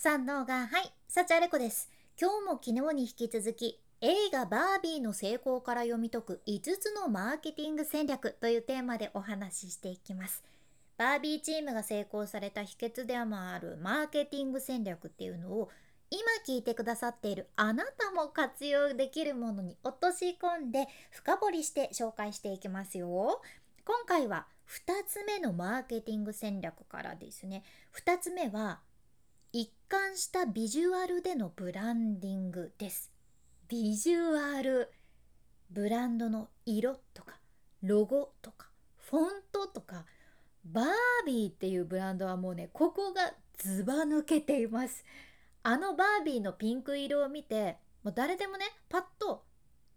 三のがはい、幸あれ子です。今日も昨日に引き続き、映画バービーの成功から読み解く5つのマーケティング戦略というテーマでお話ししていきます。バービーチームが成功された秘訣でもあるマーケティング戦略っていうのを、今聞いてくださっているあなたも活用できるものに落とし込んで深掘りして紹介していきますよ。今回は2つ目のマーケティング戦略からですね。2つ目は一貫したビジュアルでのブランディングです。ビジュアル、ブランドの色とかロゴとかフォントとか、バービーっていうブランドはもうね、ここがずば抜けています。あのバービーのピンク色を見て、もう誰でもね、パッと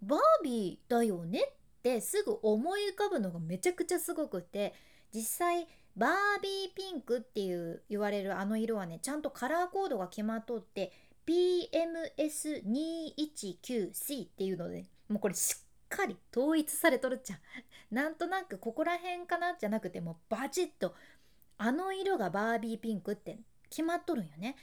バービーだよねってすぐ思い浮かぶのがめちゃくちゃすごくて、実際バービーピンクっていう言われるあの色はね、ちゃんとカラーコードが決まっとって PMS219C っていうので、もうこれしっかり統一されとるっちゃなんとなくここら辺かなじゃなくて、もうバチッとあの色がバービーピンクって決まっとるんよね。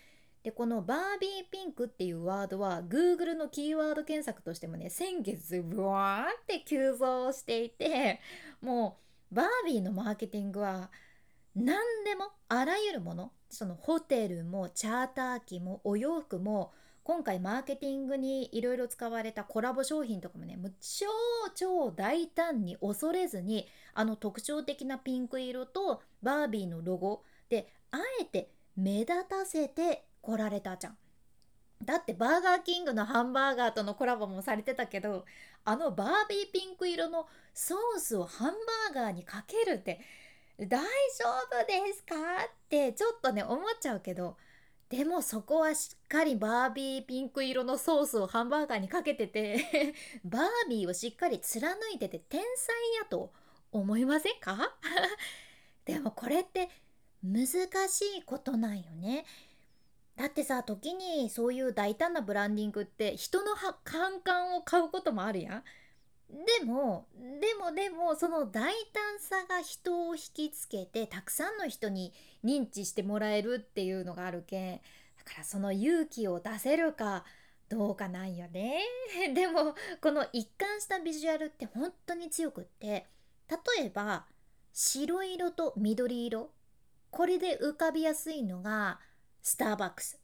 でこのバービーピンクっていうワードは Google のキーワード検索としてもね、先月ブワーって急増していて、もうバービーのマーケティングは何でもあらゆるもの、そのホテルもチャーター機もお洋服も、今回マーケティングにいろいろ使われたコラボ商品とかもね、もう超大胆に恐れずに、あの特徴的なピンク色とバービーのロゴであえて目立たせて来られたじゃん。だってバーガーキングのハンバーガーとのコラボもされてたけど、あのバービーピンク色のソースをハンバーガーにかけるって大丈夫ですかってちょっとね思っちゃうけど、でもそこはしっかりバービーピンク色のソースをハンバーガーにかけててバービーをしっかり貫いてて天才やと思いませんかでもこれって難しいことなんよね。だってさ、時にそういう大胆なブランディングって人の反感を買うこともあるやん。でもその大胆さが人を引きつけて、たくさんの人に認知してもらえるっていうのがあるけん、だからその勇気を出せるかどうかなんよねでもこの一貫したビジュアルって本当に強くって、例えば白色と緑色、これで浮かびやすいのがスターバックス、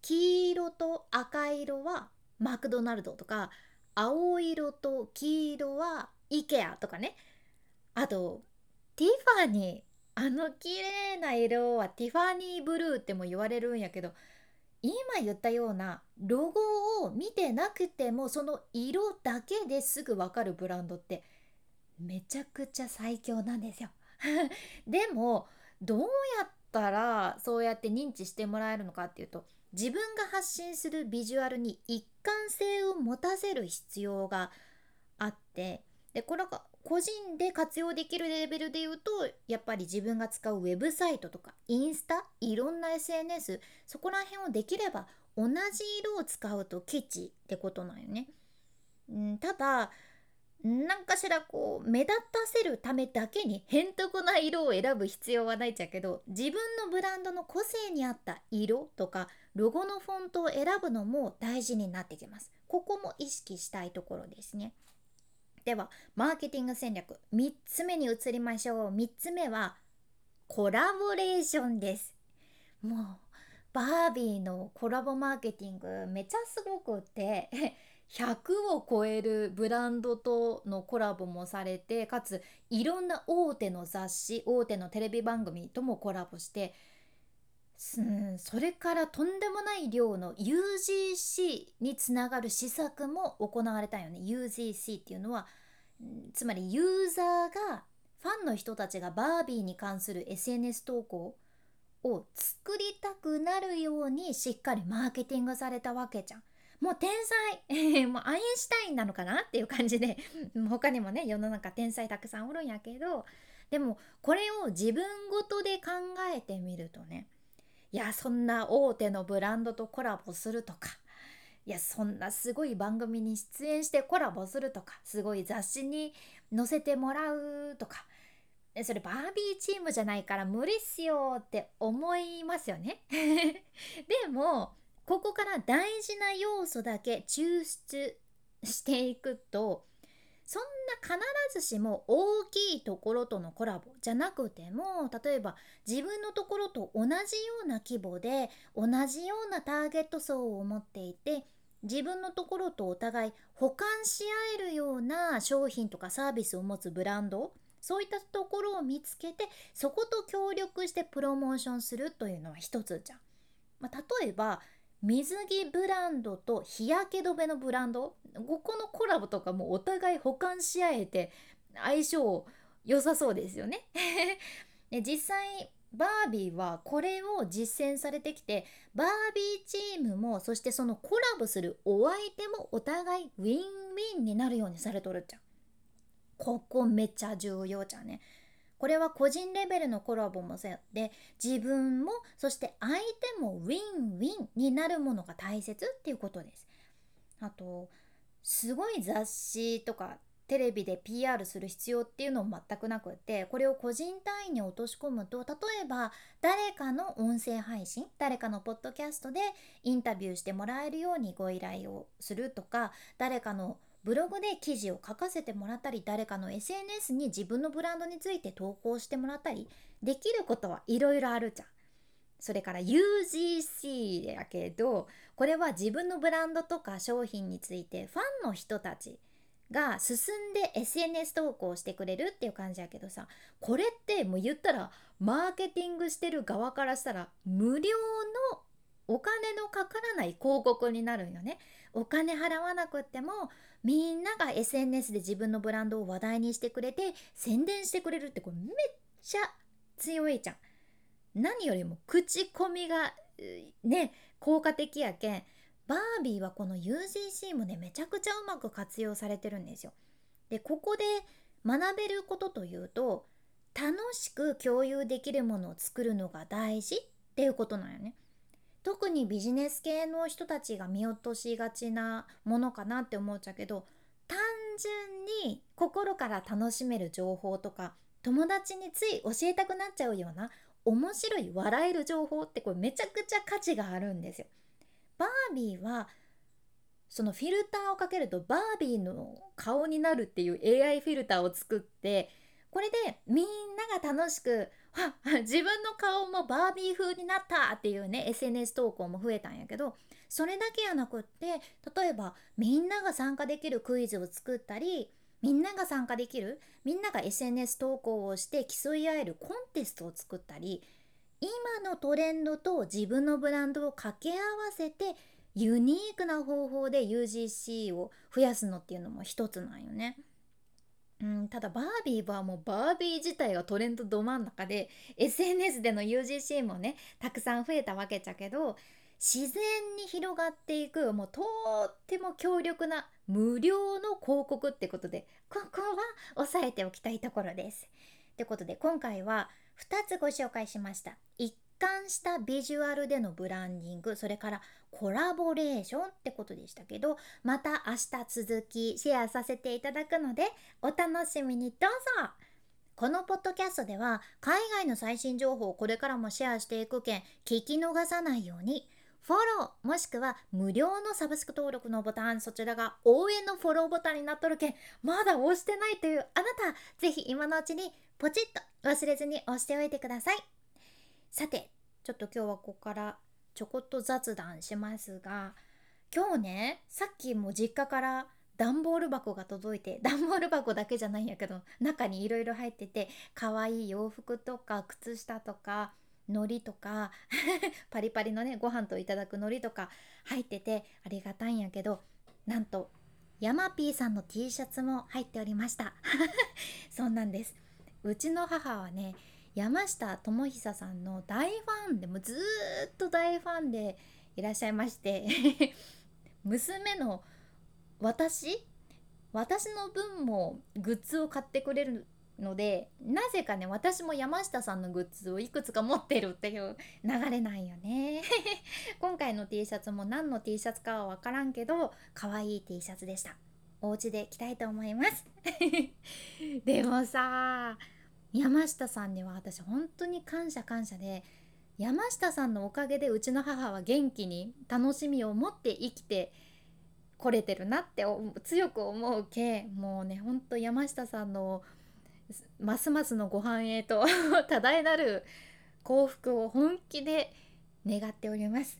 黄色と赤色はマクドナルドとか、青色と黄色はイケアとかね。あとティファニー、あの綺麗な色はティファニーブルーっても言われるんやけど、今言ったようなロゴを見てなくてもその色だけですぐ分かるブランドってめちゃくちゃ最強なんですよでもどうやってからそうやって認知してもらえるのかっていうと、自分が発信するビジュアルに一貫性を持たせる必要があって、でこれが個人で活用できるレベルでいうと、やっぱり自分が使うウェブサイトとかインスタ、いろんな SNS、 そこら辺をできれば同じ色を使うとケチってことなんよね。ただ何かしらこう目立たせるためだけにへんてこな色を選ぶ必要はないっちゃけど、自分のブランドの個性に合った色とかロゴのフォントを選ぶのも大事になってきます。ここも意識したいところですね。ではマーケティング戦略3つ目に移りましょう。3つ目はコラボレーションです。もうバービーのコラボマーケティングめちゃすごくて100を超えるブランドとのコラボもされて、かついろんな大手の雑誌、大手のテレビ番組ともコラボして、それからとんでもない量の UGC につながる施策も行われたよね。 UGC っていうのはつまりユーザーが、ファンの人たちがバービーに関する SNS 投稿を作りたくなるようにしっかりマーケティングされたわけじゃん。もう天才もうアインシュタインなのかなっていう感じで、他にもね世の中天才たくさんおるんやけど、でもこれを自分ごとで考えてみるとね、いやそんな大手のブランドとコラボするとか、いやそんなすごい番組に出演してコラボするとか、すごい雑誌に載せてもらうとか、それバービーチームじゃないから無理っすよって思いますよねでもここから大事な要素だけ抽出していくと、そんな必ずしも大きいところとのコラボじゃなくても、例えば自分のところと同じような規模で同じようなターゲット層を持っていて、自分のところとお互い補完し合えるような商品とかサービスを持つブランド、そういったところを見つけて、そこと協力してプロモーションするというのは一つじゃん。例えば水着ブランドと日焼け止めのブランド、ここのコラボとかもお互い補完し合えて相性良さそうですよねで、実際バービーはこれを実践されてきて、バービーチームもそしてそのコラボするお相手もお互いウィンウィンになるようにされとるじゃん。ここめっちゃ重要じゃんね。これは個人レベルのコラボもそうやって、自分もそして相手もウィンウィンになるものが大切っていうことです。あとすごい雑誌とかテレビで PR する必要っていうのも全くなくって、これを個人単位に落とし込むと、例えば誰かの音声配信、誰かのポッドキャストでインタビューしてもらえるようにご依頼をするとか、誰かのブログで記事を書かせてもらったり、誰かの SNS に自分のブランドについて投稿してもらったり、できることはいろいろあるじゃん。それから UGC やけど、これは自分のブランドとか商品についてファンの人たちが進んで SNS 投稿してくれるっていう感じやけどさ、これってもう言ったらマーケティングしてる側からしたら無料のお金のかからない広告になるんよね。お金払わなくってもみんなが SNS で自分のブランドを話題にしてくれて宣伝してくれるって、これめっちゃ強いじゃん。何よりも口コミがね効果的やけん、バービーはこの UGC もねめちゃくちゃうまく活用されてるんですよ。でここで学べることというと、楽しく共有できるものを作るのが大事っていうことなんよね。特にビジネス系の人たちが見落としがちなものかなって思っちゃうけど、単純に心から楽しめる情報とか、友達につい教えたくなっちゃうような面白い笑える情報って、これめちゃくちゃ価値があるんですよ。バービーはそのフィルターをかけるとバービーの顔になるっていう AI フィルターを作って、これでみんなが楽しく自分の顔もバービー風になったっていうね SNS 投稿も増えたんやけど、それだけやなくって、例えばみんなが参加できるクイズを作ったり、みんなが SNS 投稿をして競い合えるコンテストを作ったり、今のトレンドと自分のブランドを掛け合わせてユニークな方法で UGC を増やすのっていうのも一つなんよね。ただバービーはもうバービー自体がトレンドど真ん中で SNS での UGC もねたくさん増えたわけじゃけど、自然に広がっていくもうとっても強力な無料の広告ってことで、ここは押さえておきたいところです。ということで今回は2つご紹介しました。一貫したビジュアルでのブランディング、それからコラボレーションってことでしたけど、また明日続きシェアさせていただくのでお楽しみにどうぞ。このポッドキャストでは海外の最新情報をこれからもシェアしていくけん、聞き逃さないようにフォローもしくは無料のサブスク登録のボタン、そちらが応援のフォローボタンになっとるけんまだ押してないというあなた、ぜひ今のうちにポチッと忘れずに押しておいてください。さてちょっと今日はここからちょこっと雑談しますが、今日ねさっきも実家から段ボール箱が届いて、段ボール箱だけじゃないんやけど中にいろいろ入ってて、かわいい洋服とか靴下とか海苔とかパリパリのねご飯といただく海苔とか入っててありがたいんやけど、なんとヤマピーさんの T シャツも入っておりましたそうなんです。うちの母はね山下智久さんの大ファンで、もうずっと大ファンでいらっしゃいまして娘の私の分もグッズを買ってくれるので、なぜかね私も山下さんのグッズをいくつか持ってるっていう流れなんよね今回の T シャツも何の T シャツかはわからんけど可愛い T シャツでした。お家で着たいと思いますでもさ、山下さんには私本当に感謝で、山下さんのおかげでうちの母は元気に楽しみを持って生きてこれてるなって強く思うけ、もうね本当山下さんのますますのご繁栄と多大なる幸福を本気で願っております、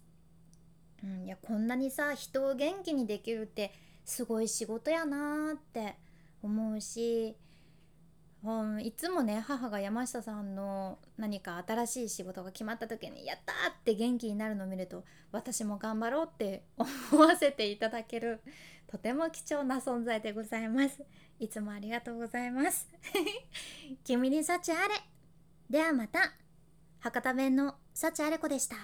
いやこんなにさ人を元気にできるってすごい仕事やなって思うし、いつもね母が山下さんの何か新しい仕事が決まった時にやったって元気になるのを見ると、私も頑張ろうって思わせていただけるとても貴重な存在でございます。いつもありがとうございます君に幸あれ。ではまた。博多弁の幸あれ子でした。